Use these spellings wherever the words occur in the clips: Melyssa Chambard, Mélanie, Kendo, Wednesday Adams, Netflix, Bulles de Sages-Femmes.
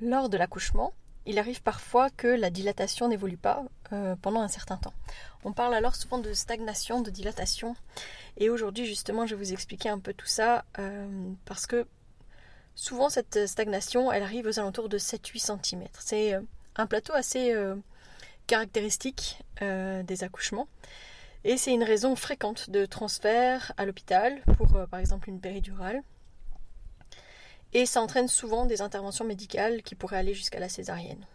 Lors de l'accouchement, il arrive parfois que la dilatation n'évolue pas pendant un certain temps. On parle alors souvent de stagnation, de dilatation. Et aujourd'hui, justement, je vais vous expliquer un peu tout ça parce que souvent, cette stagnation, elle arrive aux alentours de 7-8 cm. C'est un plateau assez caractéristique des accouchements. Et c'est une raison fréquente de transfert à l'hôpital pour, par exemple, une péridurale. Et ça entraîne souvent des interventions médicales qui pourraient aller jusqu'à la césarienne.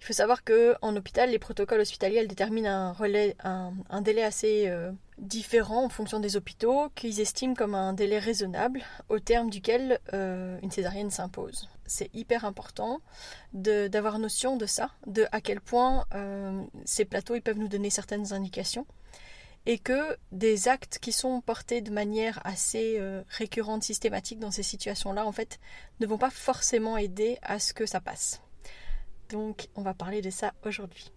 Il faut savoir qu'en hôpital, les protocoles hospitaliers déterminent un délai assez différent en fonction des hôpitaux, qu'ils estiment comme un délai raisonnable, au terme duquel une césarienne s'impose. C'est hyper important d'avoir notion de ça, de à quel point ces plateaux ils peuvent nous donner certaines indications, et que des actes qui sont portés de manière assez récurrente, systématique dans ces situations-là, en fait, ne vont pas forcément aider à ce que ça passe. Donc, on va parler de ça aujourd'hui.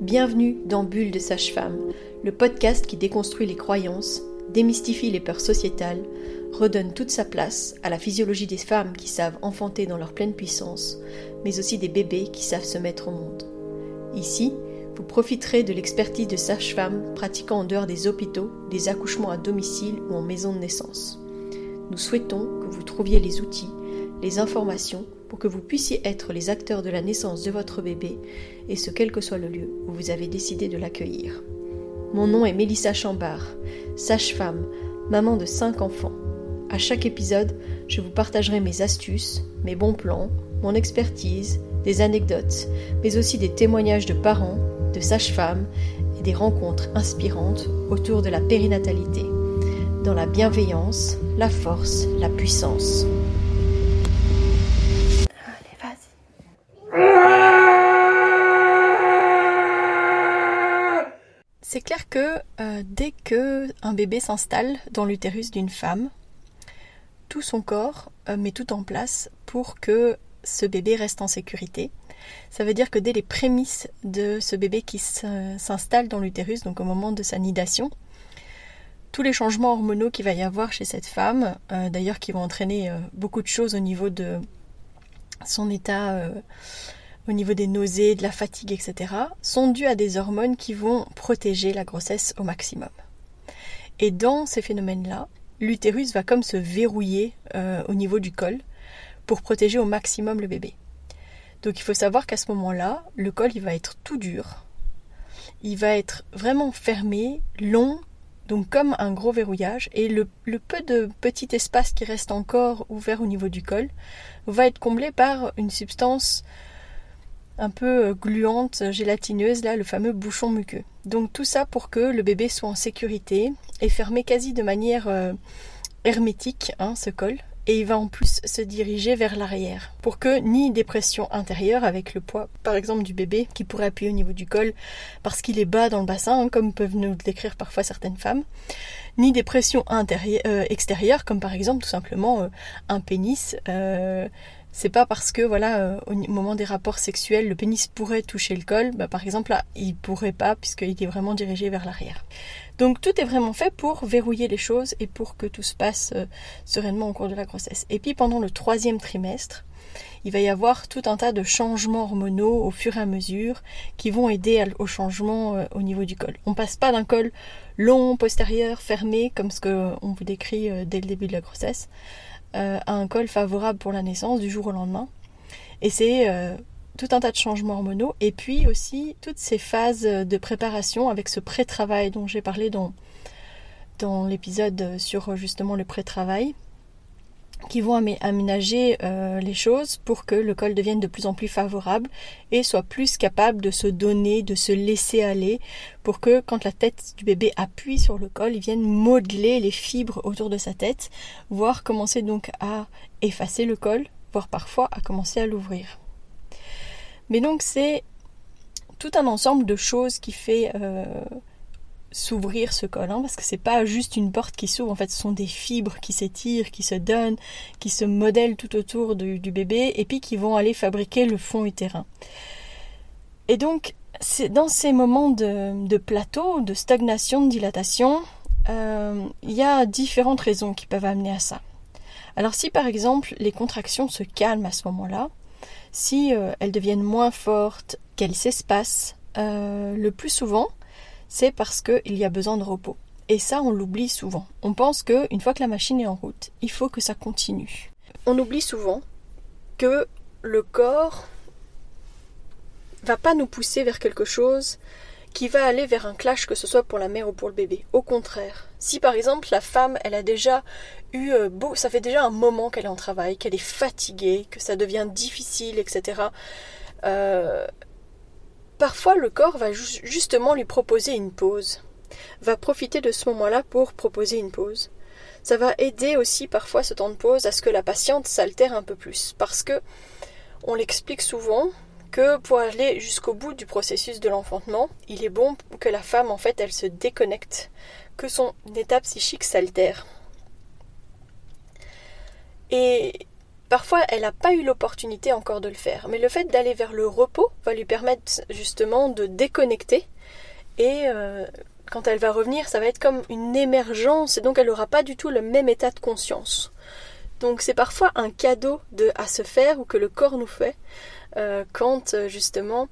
Bienvenue dans Bulles de Sages-Femmes, le podcast qui déconstruit les croyances, démystifie les peurs sociétales, redonne toute sa place à la physiologie des femmes qui savent enfanter dans leur pleine puissance, mais aussi des bébés qui savent se mettre au monde. Ici, vous profiterez de l'expertise de sages-femmes pratiquant en dehors des hôpitaux, des accouchements à domicile ou en maison de naissance. Nous souhaitons que vous trouviez les outils, les informations pour que vous puissiez être les acteurs de la naissance de votre bébé, et ce quel que soit le lieu où vous avez décidé de l'accueillir. Mon nom est Melyssa Chambard, sage-femme, maman de 5 enfants. À chaque épisode, je vous partagerai mes astuces, mes bons plans, mon expertise, des anecdotes, mais aussi des témoignages de parents, de sages-femmes et des rencontres inspirantes autour de la périnatalité, dans la bienveillance, la force, la puissance. Allez, vas-y. C'est clair que dès qu'un bébé s'installe dans l'utérus d'une femme, tout son corps met tout en place pour que ce bébé reste en sécurité. Ça veut dire que dès les prémices de ce bébé qui s'installe dans l'utérus, donc au moment de sa nidation, tous les changements hormonaux qu'il va y avoir chez cette femme, d'ailleurs qui vont entraîner beaucoup de choses au niveau de son état, au niveau des nausées, de la fatigue, etc., sont dus à des hormones qui vont protéger la grossesse au maximum. Et dans ces phénomènes-là, l'utérus va comme se verrouiller au niveau du col pour protéger au maximum le bébé. Donc il faut savoir qu'à ce moment-là, le col il va être tout dur, il va être vraiment fermé, long, donc comme un gros verrouillage, et le peu de petit espace qui reste encore ouvert au niveau du col va être comblé par une substance un peu gluante, gélatineuse, là, le fameux bouchon muqueux. Donc tout ça pour que le bébé soit en sécurité et fermé quasi de manière hermétique, ce col. Et il va en plus se diriger vers l'arrière pour que ni dépression intérieure avec le poids, par exemple, du bébé qui pourrait appuyer au niveau du col parce qu'il est bas dans le bassin, comme peuvent nous le décrire parfois certaines femmes, ni dépression extérieure, comme par exemple tout simplement un pénis. C'est pas parce que au moment des rapports sexuels le pénis pourrait toucher le col, par exemple là il pourrait pas puisqu'il est vraiment dirigé vers l'arrière. Donc tout est vraiment fait pour verrouiller les choses et pour que tout se passe sereinement au cours de la grossesse. Et puis pendant le 3e trimestre, il va y avoir tout un tas de changements hormonaux au fur et à mesure qui vont aider au changement au niveau du col. On passe pas d'un col long, postérieur, fermé comme ce qu'on vous décrit dès le début de la grossesse, à un col favorable pour la naissance du jour au lendemain. Et c'est tout un tas de changements hormonaux, et puis aussi toutes ces phases de préparation avec ce pré-travail dont j'ai parlé dans l'épisode sur justement le pré-travail, qui vont aménager les choses pour que le col devienne de plus en plus favorable et soit plus capable de se donner, de se laisser aller, pour que quand la tête du bébé appuie sur le col, il vienne modeler les fibres autour de sa tête, voire commencer donc à effacer le col, voire parfois à commencer à l'ouvrir. Mais donc c'est tout un ensemble de choses qui fait s'ouvrir ce col, parce que c'est pas juste une porte qui s'ouvre, en fait ce sont des fibres qui s'étirent, qui se donnent, qui se modèlent tout autour du bébé, et puis qui vont aller fabriquer le fond utérin. Et donc c'est dans ces moments de plateau, de stagnation, de dilatation, il y a différentes raisons qui peuvent amener à ça. Alors si par exemple les contractions se calment à ce moment-là, si elles deviennent moins fortes, qu'elles s'espacent, le plus souvent c'est parce qu'il y a besoin de repos. Et ça on l'oublie souvent. On pense qu'une fois que la machine est en route, il faut que ça continue. On oublie souvent que le corps va pas nous pousser vers quelque chose qui va aller vers un clash, que ce soit pour la mère ou pour le bébé. Au contraire, si par exemple la femme, elle a déjà eu ça fait déjà un moment qu'elle est en travail, qu'elle est fatiguée, que ça devient difficile, etc. Parfois le corps va justement lui proposer une pause, va profiter de ce moment-là pour proposer une pause. Ça va aider aussi parfois ce temps de pause à ce que la patiente s'altère un peu plus, parce que on l'explique souvent que pour aller jusqu'au bout du processus de l'enfantement, il est bon que la femme, en fait, elle se déconnecte, que son état psychique s'altère. Et parfois, elle n'a pas eu l'opportunité encore de le faire. Mais le fait d'aller vers le repos va lui permettre justement de déconnecter. Et quand elle va revenir, ça va être comme une émergence. Et donc, elle n'aura pas du tout le même état de conscience. Donc, c'est parfois un cadeau à se faire ou que le corps nous fait. Quand justement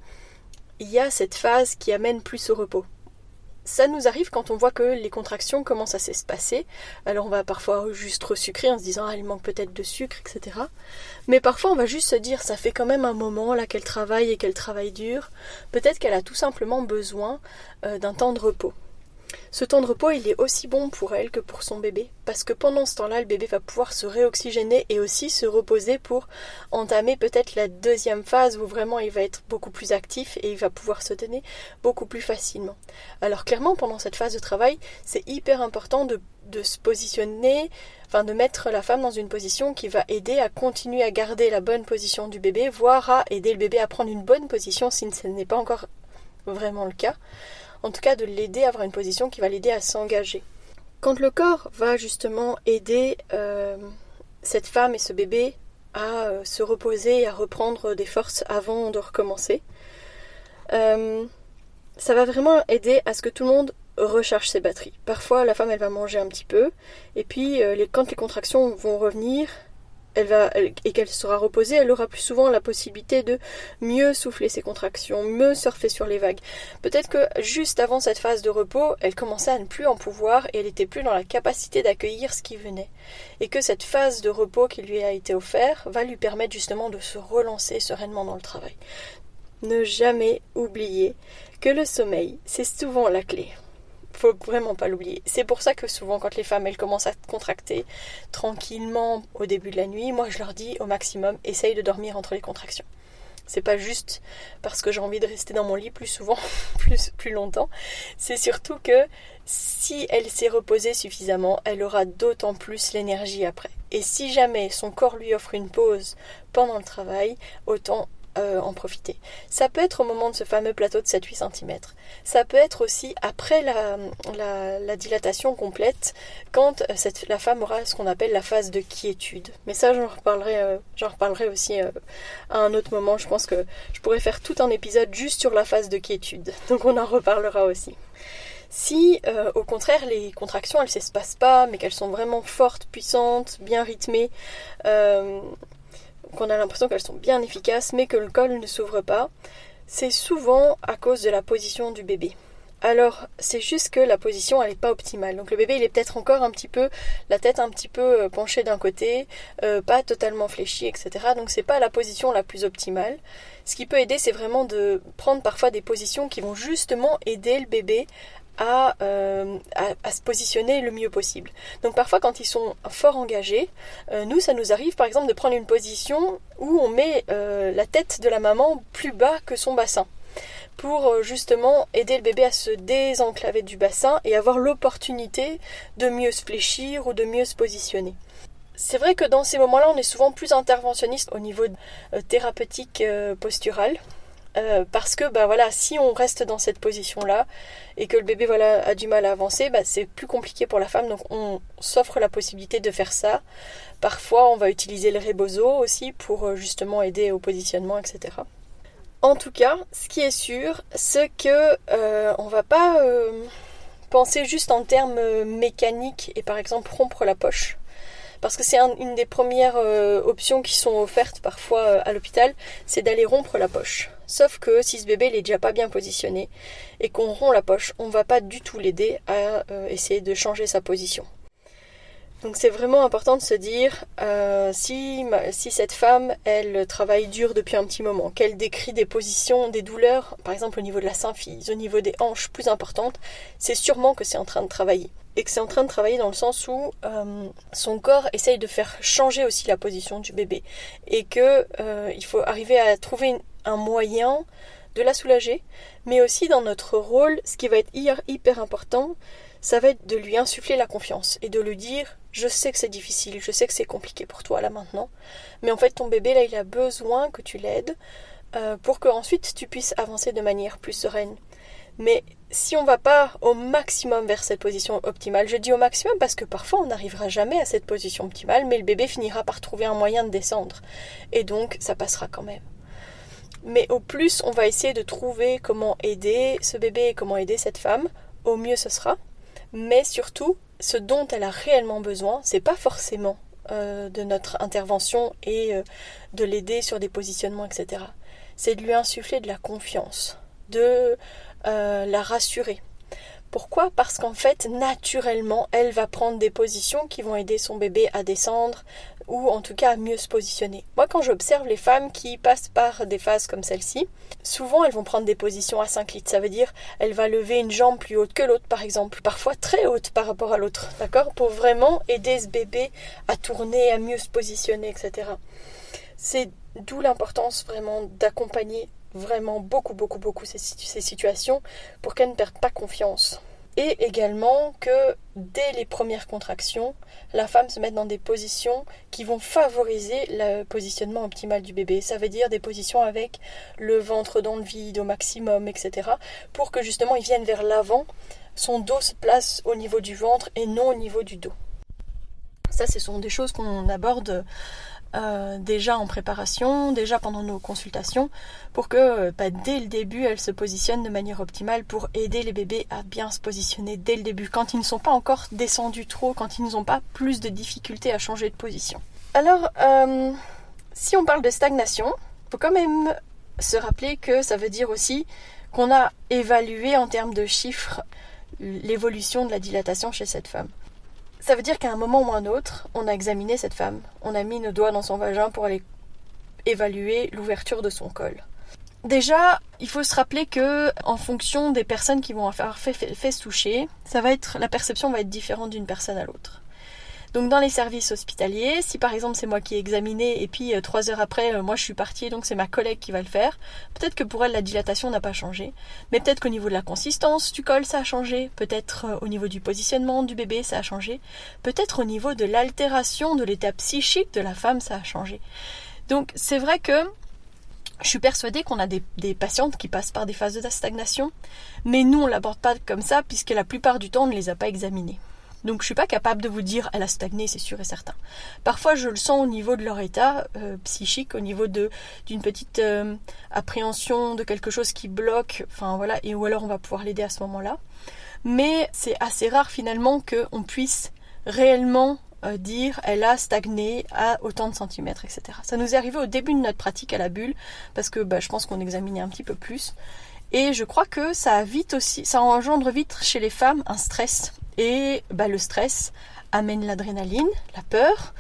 il y a cette phase qui amène plus au repos. Ça nous arrive quand on voit que les contractions commencent à s'espacer. Alors on va parfois juste resucrer en se disant il manque peut-être de sucre, etc. Mais parfois on va juste se dire ça fait quand même un moment là qu'elle travaille et qu'elle travaille dur. Peut-être qu'elle a tout simplement besoin d'un temps de repos. Ce temps de repos, il est aussi bon pour elle que pour son bébé, parce que pendant ce temps-là, le bébé va pouvoir se réoxygéner et aussi se reposer pour entamer peut-être la deuxième phase où vraiment il va être beaucoup plus actif et il va pouvoir se donner beaucoup plus facilement. Alors clairement, pendant cette phase de travail, c'est hyper important de se positionner, enfin de mettre la femme dans une position qui va aider à continuer à garder la bonne position du bébé, voire à aider le bébé à prendre une bonne position si ce n'est pas encore vraiment le cas. En tout cas de l'aider à avoir une position qui va l'aider à s'engager. Quand le corps va justement aider cette femme et ce bébé à se reposer et à reprendre des forces avant de recommencer, ça va vraiment aider à ce que tout le monde recharge ses batteries. Parfois la femme elle va manger un petit peu et puis quand les contractions vont revenir et qu'elle sera reposée, elle aura plus souvent la possibilité de mieux souffler ses contractions, mieux surfer sur les vagues. Peut-être que juste avant cette phase de repos, elle commençait à ne plus en pouvoir et elle n'était plus dans la capacité d'accueillir ce qui venait. Et que cette phase de repos qui lui a été offerte va lui permettre justement de se relancer sereinement dans le travail. Ne jamais oublier que le sommeil, c'est souvent la clé. Faut vraiment pas l'oublier. C'est pour ça que souvent quand les femmes elles commencent à contracter tranquillement au début de la nuit, moi je leur dis au maximum essaye de dormir entre les contractions. C'est pas juste parce que j'ai envie de rester dans mon lit plus souvent, plus longtemps. C'est surtout que si elle s'est reposée suffisamment, elle aura d'autant plus l'énergie après. Et si jamais son corps lui offre une pause pendant le travail, autant en profiter. Ça peut être au moment de ce fameux plateau de 7-8 cm. Ça peut être aussi après la dilatation complète, quand la femme aura ce qu'on appelle la phase de quiétude. Mais ça, j'en reparlerai aussi à un autre moment. Je pense que je pourrais faire tout un épisode juste sur la phase de quiétude. Donc on en reparlera aussi. Si, au contraire, les contractions, elles s'espacent pas, mais qu'elles sont vraiment fortes, puissantes, bien rythmées, qu'on a l'impression qu'elles sont bien efficaces mais que le col ne s'ouvre pas, c'est souvent à cause de la position du bébé. Alors c'est juste que la position elle n'est pas optimale, donc le bébé il est peut-être encore un petit peu, la tête un petit peu penchée d'un côté, pas totalement fléchie, etc. Donc c'est pas la position la plus optimale. Ce qui peut aider c'est vraiment de prendre parfois des positions qui vont justement aider le bébé à se positionner le mieux possible. Donc parfois quand ils sont fort engagés, nous ça nous arrive par exemple de prendre une position où on met la tête de la maman plus bas que son bassin pour justement aider le bébé à se désenclaver du bassin et avoir l'opportunité de mieux se fléchir ou de mieux se positionner. C'est vrai que dans ces moments-là on est souvent plus interventionniste au niveau thérapeutique postural. Parce que si on reste dans cette position là et que le bébé a du mal à avancer, c'est plus compliqué pour la femme, donc on s'offre la possibilité de faire ça. Parfois on va utiliser le rebozo aussi pour justement aider au positionnement, etc. En tout cas, ce qui est sûr, c'est que on va pas Pensez juste en termes mécaniques et par exemple rompre la poche. Parce que c'est une des premières options qui sont offertes parfois à l'hôpital, c'est d'aller rompre la poche. Sauf que si ce bébé il est déjà pas bien positionné et qu'on rompt la poche, on va pas du tout l'aider à essayer de changer sa position. Donc c'est vraiment important de se dire si cette femme, elle travaille dur depuis un petit moment, qu'elle décrit des positions, des douleurs, par exemple au niveau de la symphyse, au niveau des hanches plus importantes, c'est sûrement que c'est en train de travailler. Et que c'est en train de travailler dans le sens où son corps essaye de faire changer aussi la position du bébé. Et qu'il faut arriver à trouver un moyen de la soulager, mais aussi dans notre rôle, ce qui va être hyper important, ça va être de lui insuffler la confiance et de lui dire « je sais que c'est difficile, je sais que c'est compliqué pour toi là maintenant, mais en fait ton bébé là il a besoin que tu l'aides pour que ensuite tu puisses avancer de manière plus sereine ». Mais si on ne va pas au maximum vers cette position optimale, je dis au maximum parce que parfois on n'arrivera jamais à cette position optimale, mais le bébé finira par trouver un moyen de descendre et donc ça passera quand même. Mais au plus, on va essayer de trouver comment aider ce bébé et comment aider cette femme. Au mieux, ce sera. Mais surtout, ce dont elle a réellement besoin, c'est pas forcément de notre intervention et de l'aider sur des positionnements, etc. C'est de lui insuffler de la confiance, de la rassurer. Pourquoi ? Parce qu'en fait, naturellement, elle va prendre des positions qui vont aider son bébé à descendre ou en tout cas à mieux se positionner. Moi, quand j'observe les femmes qui passent par des phases comme celle-ci, souvent elles vont prendre des positions asynclites. Ça veut dire elle va lever une jambe plus haute que l'autre, par exemple, parfois très haute par rapport à l'autre, d'accord ? Pour vraiment aider ce bébé à tourner, à mieux se positionner, etc. C'est d'où l'importance vraiment d'accompagner vraiment beaucoup ces situations pour qu'elles ne perdent pas confiance. Et également que dès les premières contractions, la femme se mette dans des positions qui vont favoriser le positionnement optimal du bébé. Ça veut dire des positions avec le ventre dans le vide au maximum, etc. pour que justement il vienne vers l'avant, son dos se place au niveau du ventre et non au niveau du dos. Ça, ce sont des choses qu'on aborde déjà en préparation, déjà pendant nos consultations, pour que dès le début, elles se positionnent de manière optimale pour aider les bébés à bien se positionner dès le début, quand ils ne sont pas encore descendus trop, quand ils n'ont pas plus de difficultés à changer de position. Alors, si on parle de stagnation, il faut quand même se rappeler que ça veut dire aussi qu'on a évalué en termes de chiffres l'évolution de la dilatation chez cette femme. Ça veut dire qu'à un moment ou un autre, on a examiné cette femme, on a mis nos doigts dans son vagin pour aller évaluer l'ouverture de son col. Déjà, il faut se rappeler que en fonction des personnes qui vont avoir fait se toucher, la perception va être différente d'une personne à l'autre. Donc dans les services hospitaliers, si par exemple c'est moi qui ai examiné et puis 3 heures après moi je suis partie donc c'est ma collègue qui va le faire, peut-être que pour elle la dilatation n'a pas changé, mais peut-être qu'au niveau de la consistance du col ça a changé, peut-être au niveau du positionnement du bébé ça a changé, peut-être au niveau de l'altération de l'état psychique de la femme ça a changé. Donc c'est vrai que je suis persuadée qu'on a des patientes qui passent par des phases de stagnation, mais nous on ne l'aborde pas comme ça puisque la plupart du temps on ne les a pas examinées. Donc je suis pas capable de vous dire elle a stagné, c'est sûr et certain. Parfois je le sens au niveau de leur état psychique, au niveau d'une petite appréhension de quelque chose qui bloque, enfin voilà, et ou alors on va pouvoir l'aider à ce moment-là. Mais c'est assez rare finalement qu'on puisse réellement dire elle a stagné à autant de centimètres, etc. Ça nous est arrivé au début de notre pratique à la bulle, parce que je pense qu'on examinait un petit peu plus. Et je crois que ça engendre vite chez les femmes un stress. Et le stress amène l'adrénaline, la peur,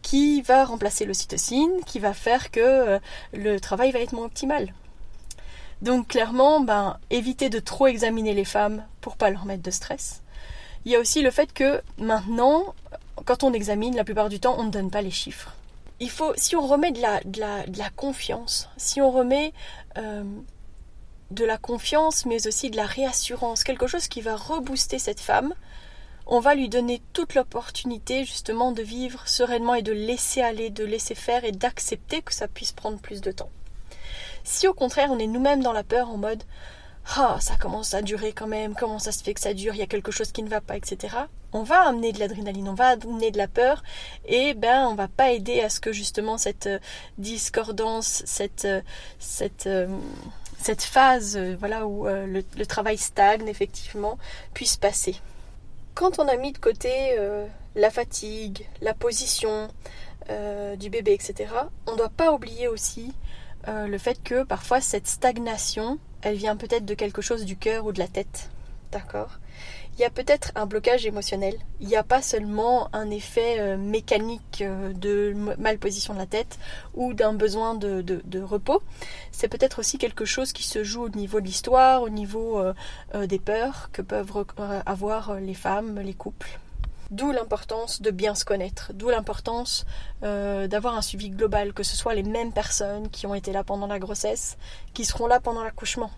qui va remplacer l'ocytocine, qui va faire que le travail va être moins optimal. Donc clairement, éviter de trop examiner les femmes pour pas leur mettre de stress. Il y a aussi le fait que maintenant, quand on examine, la plupart du temps, on ne donne pas les chiffres. Il faut, si on remet de la confiance, si on remet de la confiance, mais aussi de la réassurance, quelque chose qui va rebooster cette femme, on va lui donner toute l'opportunité justement de vivre sereinement et de laisser aller, de laisser faire et d'accepter que ça puisse prendre plus de temps. Si au contraire on est nous-mêmes dans la peur en mode « ah, ça commence à durer quand même, comment ça se fait que ça dure, il y a quelque chose qui ne va pas, etc. » on va amener de l'adrénaline, on va amener de la peur et on va pas aider à ce que justement cette discordance, cette cette phase voilà, où le travail stagne effectivement puisse passer. Quand on a mis de côté la fatigue, la position du bébé, etc., on ne doit pas oublier aussi le fait que parfois cette stagnation, elle vient peut-être de quelque chose du cœur ou de la tête. D'accord ? Il y a peut-être un blocage émotionnel. Il n'y a pas seulement un effet mécanique de malposition de la tête ou d'un besoin de repos. C'est peut-être aussi quelque chose qui se joue au niveau de l'histoire, au niveau des peurs que peuvent avoir les femmes, les couples. D'où l'importance de bien se connaître, d'où l'importance d'avoir un suivi global, que ce soit les mêmes personnes qui ont été là pendant la grossesse, qui seront là pendant l'accouchement.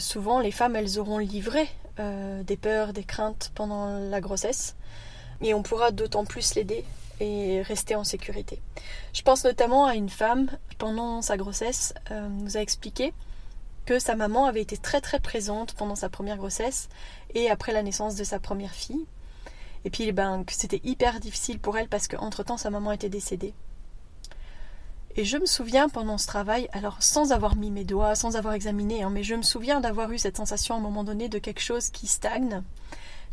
Souvent, les femmes, elles auront livré des peurs, des craintes pendant la grossesse. Et on pourra d'autant plus l'aider et rester en sécurité. Je pense notamment à une femme qui, pendant sa grossesse, nous a expliqué que sa maman avait été très très présente pendant sa première grossesse et après la naissance de sa première fille. Et puis que c'était hyper difficile pour elle parce qu'entre-temps, sa maman était décédée. Et je me souviens pendant ce travail, alors sans avoir mis mes doigts, sans avoir examiné, mais je me souviens d'avoir eu cette sensation à un moment donné de quelque chose qui stagne,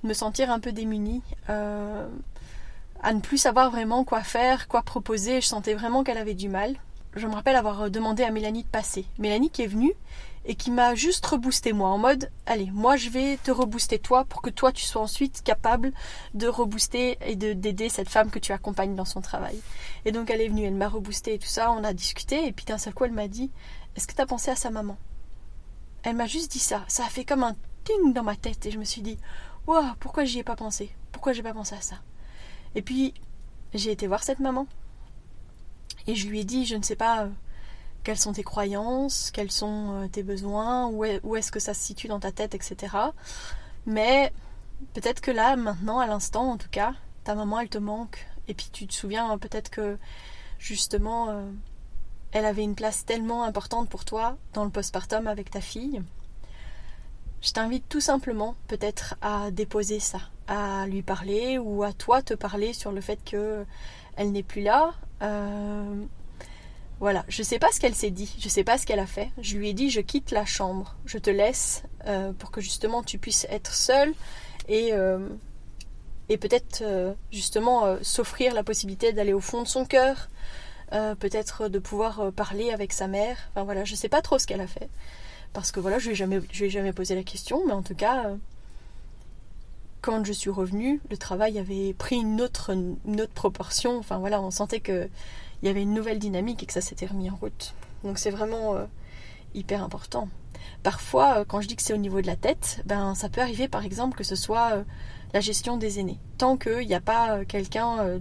de me sentir un peu démunie, à ne plus savoir vraiment quoi faire, quoi proposer. Je sentais vraiment qu'elle avait du mal. Je me rappelle avoir demandé à Mélanie de passer. Mélanie qui est venue et qui m'a juste reboosté moi, en mode « Allez, moi je vais te rebooster toi pour que toi tu sois ensuite capable de rebooster et d'aider cette femme que tu accompagnes dans son travail. » Et donc elle est venue, elle m'a reboosté et tout ça, on a discuté et puis d'un seul coup elle m'a dit « Est-ce que tu as pensé à sa maman ?» Elle m'a juste dit ça, ça a fait comme un ting dans ma tête et je me suis dit « Wow, pourquoi j'y ai pas pensé ? Pourquoi j'ai pas pensé à ça ?» Et puis j'ai été voir cette maman et je lui ai dit « Je ne sais pas... » Quelles sont tes croyances, quels sont tes besoins, où est-ce que ça se situe dans ta tête, etc. Mais peut-être que là, maintenant, à l'instant en tout cas, ta maman, elle te manque. Et puis tu te souviens peut-être que justement, elle avait une place tellement importante pour toi dans le postpartum avec ta fille. Je t'invite tout simplement peut-être à déposer ça, à lui parler ou à toi te parler sur le fait qu'elle n'est plus là. Voilà, je sais pas ce qu'elle s'est dit, je sais pas ce qu'elle a fait. Je lui ai dit, je quitte la chambre, je te laisse pour que justement tu puisses être seule et peut-être justement s'offrir la possibilité d'aller au fond de son cœur, peut-être de pouvoir parler avec sa mère. Enfin voilà, je sais pas trop ce qu'elle a fait parce que voilà, je lui ai jamais posé la question, mais en tout cas, quand je suis revenue, le travail avait pris une autre proportion. Enfin voilà, on sentait que il y avait une nouvelle dynamique et que ça s'était remis en route. Donc c'est vraiment hyper important. Parfois, quand je dis que c'est au niveau de la tête, ça peut arriver par exemple que ce soit la gestion des aînés. Tant qu'il n'y a pas quelqu'un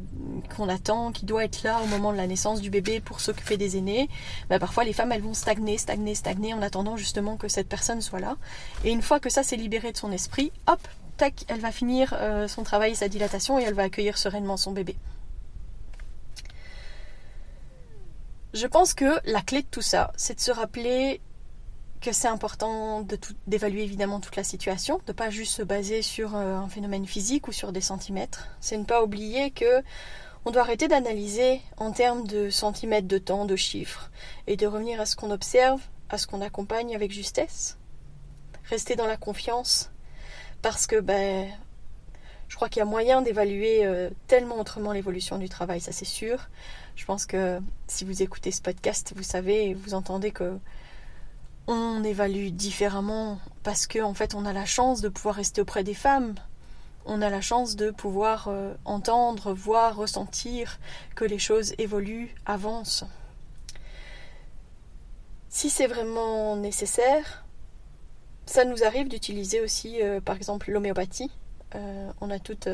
qu'on attend, qui doit être là au moment de la naissance du bébé pour s'occuper des aînés, parfois les femmes elles vont stagner en attendant justement que cette personne soit là. Et une fois que ça s'est libéré de son esprit, hop, tac, elle va finir son travail et sa dilatation et elle va accueillir sereinement son bébé. Je pense que la clé de tout ça, c'est de se rappeler que c'est important d'évaluer évidemment toute la situation, de ne pas juste se baser sur un phénomène physique ou sur des centimètres. C'est ne pas oublier que on doit arrêter d'analyser en termes de centimètres, de temps, de chiffres, et de revenir à ce qu'on observe, à ce qu'on accompagne avec justesse. Rester dans la confiance, parce que je crois qu'il y a moyen d'évaluer tellement autrement l'évolution du travail, ça c'est sûr. Je pense que si vous écoutez ce podcast, vous savez, vous entendez que on évalue différemment parce qu'en fait, on a la chance de pouvoir rester auprès des femmes. On a la chance de pouvoir entendre, voir, ressentir que les choses évoluent, avancent. Si c'est vraiment nécessaire, ça nous arrive d'utiliser aussi, par exemple, l'homéopathie. On a toute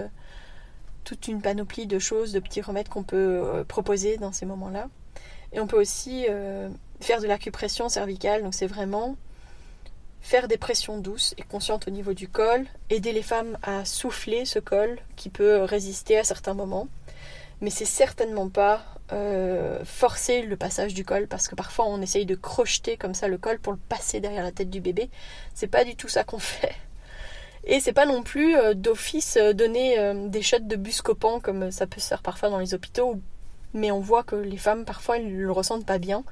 une panoplie de choses, de petits remèdes qu'on peut proposer dans ces moments-là. Et on peut aussi faire de l'acupression cervicale. Donc c'est vraiment faire des pressions douces et conscientes au niveau du col, aider les femmes à souffler ce col qui peut résister à certains moments. Mais c'est certainement pas forcer le passage du col, parce que parfois on essaye de crocheter comme ça le col pour le passer derrière la tête du bébé. C'est pas du tout ça qu'on fait. Et c'est pas non plus d'office donner des shots de buscopan comme ça peut se faire parfois dans les hôpitaux où mais on voit que les femmes parfois elles le ressentent pas bien,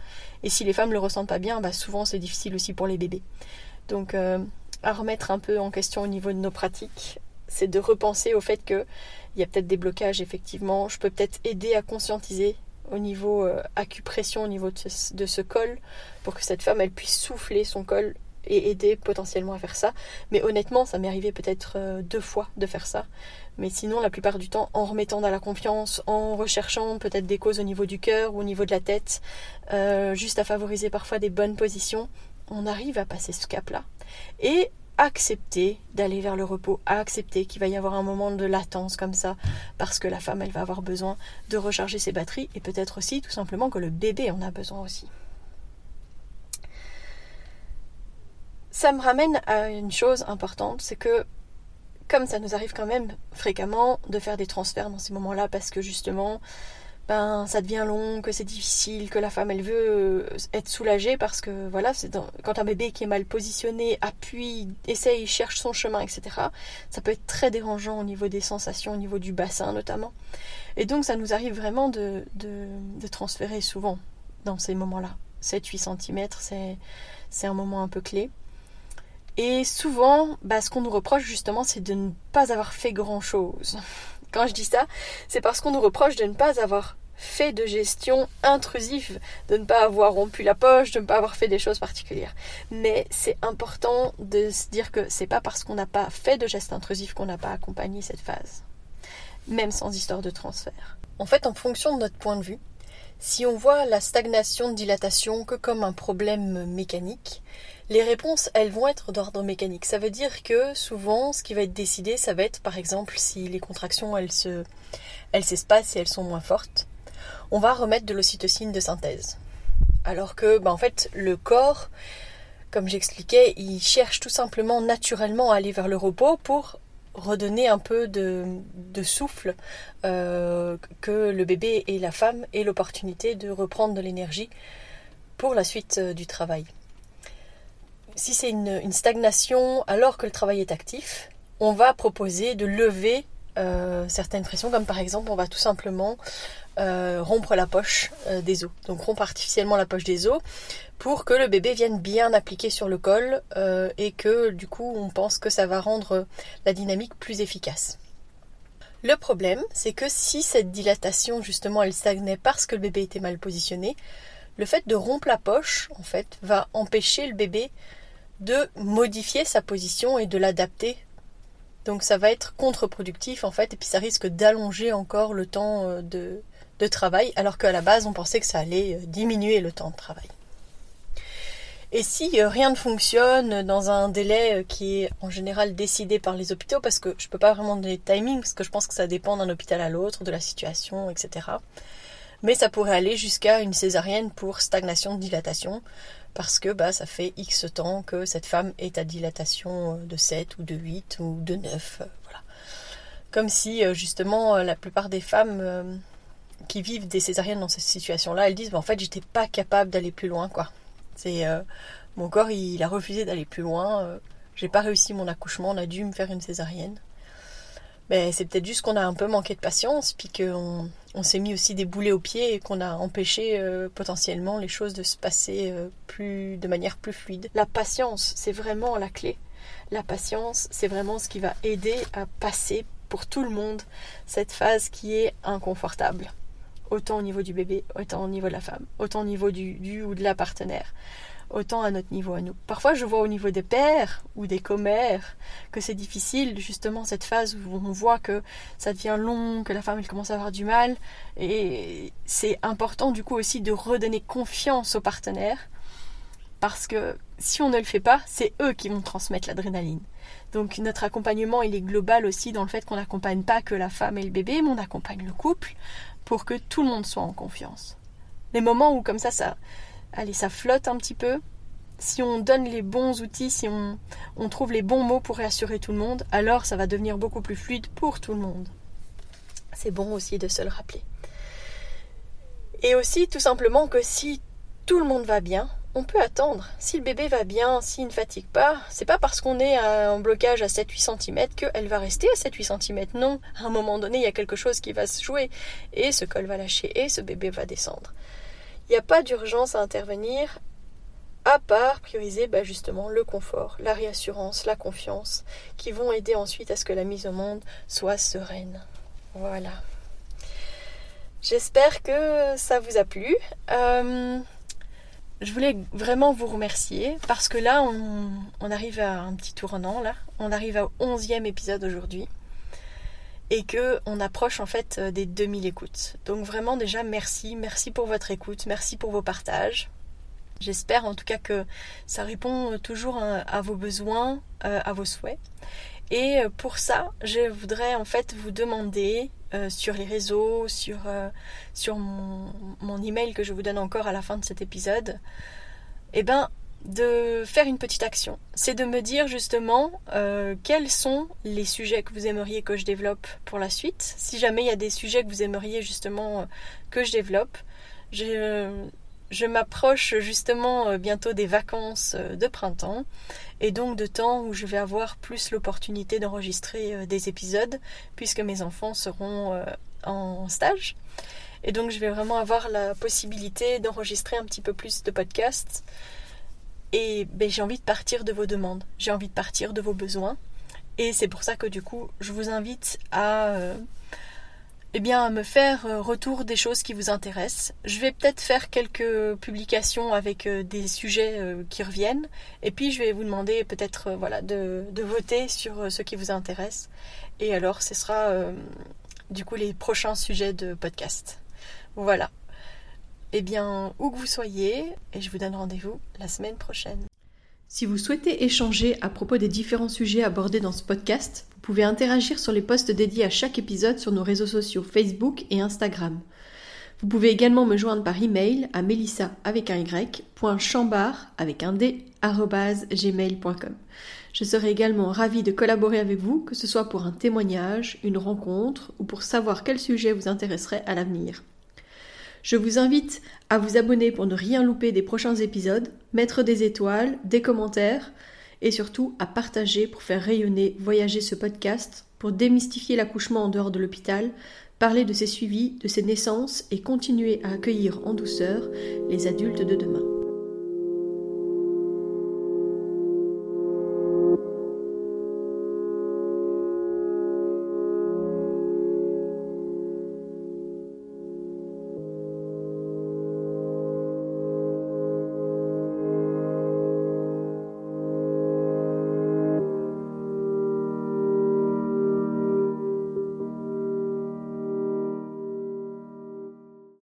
et si les femmes le ressentent pas bien, bah souvent c'est difficile aussi pour les bébés. Donc à remettre un peu en question au niveau de nos pratiques, c'est de repenser au fait que il y a peut-être des blocages effectivement, je peux peut-être aider à conscientiser au niveau acupression, au niveau de ce col, pour que cette femme elle puisse souffler son col et aider potentiellement à faire ça. Mais honnêtement, ça m'est arrivé peut-être 2 fois de faire ça. Mais sinon, la plupart du temps, en remettant dans la confiance, en recherchant peut-être des causes au niveau du cœur ou au niveau de la tête, juste à favoriser parfois des bonnes positions, on arrive à passer ce cap-là. Et accepter d'aller vers le repos, accepter qu'il va y avoir un moment de latence comme ça, parce que la femme, elle va avoir besoin de recharger ses batteries, et peut-être aussi, tout simplement, que le bébé en a besoin aussi. Ça me ramène à une chose importante, c'est que comme ça nous arrive quand même fréquemment de faire des transferts dans ces moments-là parce que justement ça devient long, que c'est difficile, que la femme elle veut être soulagée parce que voilà, quand un bébé qui est mal positionné appuie, essaye, cherche son chemin, etc. Ça peut être très dérangeant au niveau des sensations, au niveau du bassin notamment. Et donc ça nous arrive vraiment de transférer souvent dans ces moments-là. 7-8 cm, c'est un moment un peu clé. Et souvent, ce qu'on nous reproche justement, c'est de ne pas avoir fait grand-chose. Quand je dis ça, c'est parce qu'on nous reproche de ne pas avoir fait de gestion intrusive, de ne pas avoir rompu la poche, de ne pas avoir fait des choses particulières. Mais c'est important de se dire que c'est pas parce qu'on n'a pas fait de gestes intrusifs qu'on n'a pas accompagné cette phase. Même sans histoire de transfert. En fait, en fonction de notre point de vue, si on voit la stagnation de dilatation que comme un problème mécanique, les réponses, elles vont être d'ordre mécanique. Ça veut dire que souvent, ce qui va être décidé, ça va être, par exemple, si les contractions, elles s'espacent et elles sont moins fortes, on va remettre de l'ocytocine de synthèse. Alors que, en fait, le corps, comme j'expliquais, il cherche tout simplement naturellement à aller vers le repos pour redonner un peu de souffle, que le bébé et la femme aient l'opportunité de reprendre de l'énergie pour la suite du travail. Si c'est une stagnation alors que le travail est actif, on va proposer de lever certaines pressions, comme par exemple on va tout simplement rompre la poche des os. Donc rompre artificiellement la poche des os pour que le bébé vienne bien appliquer sur le col et que du coup on pense que ça va rendre la dynamique plus efficace. Le problème, c'est que si cette dilatation justement elle stagnait parce que le bébé était mal positionné, le fait de rompre la poche en fait va empêcher le bébé de modifier sa position et de l'adapter. Donc ça va être contre-productif en fait, et puis ça risque d'allonger encore le temps de travail, alors qu'à la base on pensait que ça allait diminuer le temps de travail. Et si rien ne fonctionne dans un délai qui est en général décidé par les hôpitaux, parce que je ne peux pas vraiment donner de timing, parce que je pense que ça dépend d'un hôpital à l'autre, de la situation, etc. Mais ça pourrait aller jusqu'à une césarienne pour stagnation de dilatation, parce que ça fait X temps que cette femme est à dilatation de 7 ou de 8 ou de 9. Voilà. Comme si justement la plupart des femmes qui vivent des césariennes dans cette situation-là, elles disent en fait j'étais pas capable d'aller plus loin quoi. C'est mon corps il a refusé d'aller plus loin, j'ai pas réussi mon accouchement, on a dû me faire une césarienne. Mais c'est peut-être juste qu'on a un peu manqué de patience, puis qu'on s'est mis aussi des boulets aux pieds et qu'on a empêché potentiellement les choses de se passer de manière plus fluide. La patience, c'est vraiment la clé. La patience, c'est vraiment ce qui va aider à passer pour tout le monde cette phase qui est inconfortable. Autant au niveau du bébé, autant au niveau de la femme, autant au niveau du ou de la partenaire. Autant à notre niveau à nous. Parfois je vois au niveau des pères ou des commères que c'est difficile justement cette phase où on voit que ça devient long, que la femme elle commence à avoir du mal, et c'est important du coup aussi de redonner confiance aux partenaires, parce que si on ne le fait pas, c'est eux qui vont transmettre l'adrénaline. Donc notre accompagnement il est global aussi dans le fait qu'on n'accompagne pas que la femme et le bébé, mais on accompagne le couple pour que tout le monde soit en confiance. Les moments où comme ça allez, ça flotte un petit peu. Si on donne les bons outils, si on trouve les bons mots pour réassurer tout le monde, alors ça va devenir beaucoup plus fluide pour tout le monde. C'est bon aussi de se le rappeler. Et aussi, tout simplement, que si tout le monde va bien, on peut attendre. Si le bébé va bien, s'il ne fatigue pas, c'est pas parce qu'on est en blocage à 7-8 cm qu'elle va rester à 7-8 cm. Non, à un moment donné, il y a quelque chose qui va se jouer et ce col va lâcher et ce bébé va descendre. Il n'y a pas d'urgence à intervenir à part prioriser justement le confort, la réassurance, la confiance qui vont aider ensuite à ce que la mise au monde soit sereine. Voilà. J'espère que ça vous a plu. Je voulais vraiment vous remercier parce que là, on arrive à un petit tournant. Là, on arrive au 11e épisode aujourd'hui et qu'on approche en fait des 2000 écoutes. Donc vraiment déjà merci pour votre écoute, merci pour vos partages. J'espère en tout cas que ça répond toujours à vos besoins, à vos souhaits. Et pour ça, je voudrais en fait vous demander sur les réseaux, sur mon email que je vous donne encore à la fin de cet épisode, de faire une petite action. C'est de me dire justement quels sont les sujets que vous aimeriez que je développe pour la suite. Si jamais il y a des sujets que vous aimeriez justement que je développe, je m'approche justement bientôt des vacances de printemps et donc de temps où je vais avoir plus l'opportunité d'enregistrer des épisodes puisque mes enfants seront en stage. Et donc je vais vraiment avoir la possibilité d'enregistrer un petit peu plus de podcasts et j'ai envie de partir de vos demandes, j'ai envie de partir de vos besoins et c'est pour ça que du coup je vous invite à... à me faire retour des choses qui vous intéressent. Je vais peut-être faire quelques publications avec des sujets qui reviennent et puis je vais vous demander peut-être de voter sur ce qui vous intéresse et alors ce sera du coup les prochains sujets de podcast. Voilà. Où que vous soyez, et je vous donne rendez-vous la semaine prochaine. Si vous souhaitez échanger à propos des différents sujets abordés dans ce podcast, vous pouvez interagir sur les posts dédiés à chaque épisode sur nos réseaux sociaux Facebook et Instagram. Vous pouvez également me joindre par email à melyssa.chambard@gmail.com. Je serai également ravie de collaborer avec vous, que ce soit pour un témoignage, une rencontre ou pour savoir quel sujet vous intéresserait à l'avenir. Je vous invite à vous abonner pour ne rien louper des prochains épisodes, mettre des étoiles, des commentaires et surtout à partager pour faire rayonner, voyager ce podcast, pour démystifier l'accouchement en dehors de l'hôpital, parler de ses suivis, de ses naissances et continuer à accueillir en douceur les adultes de demain.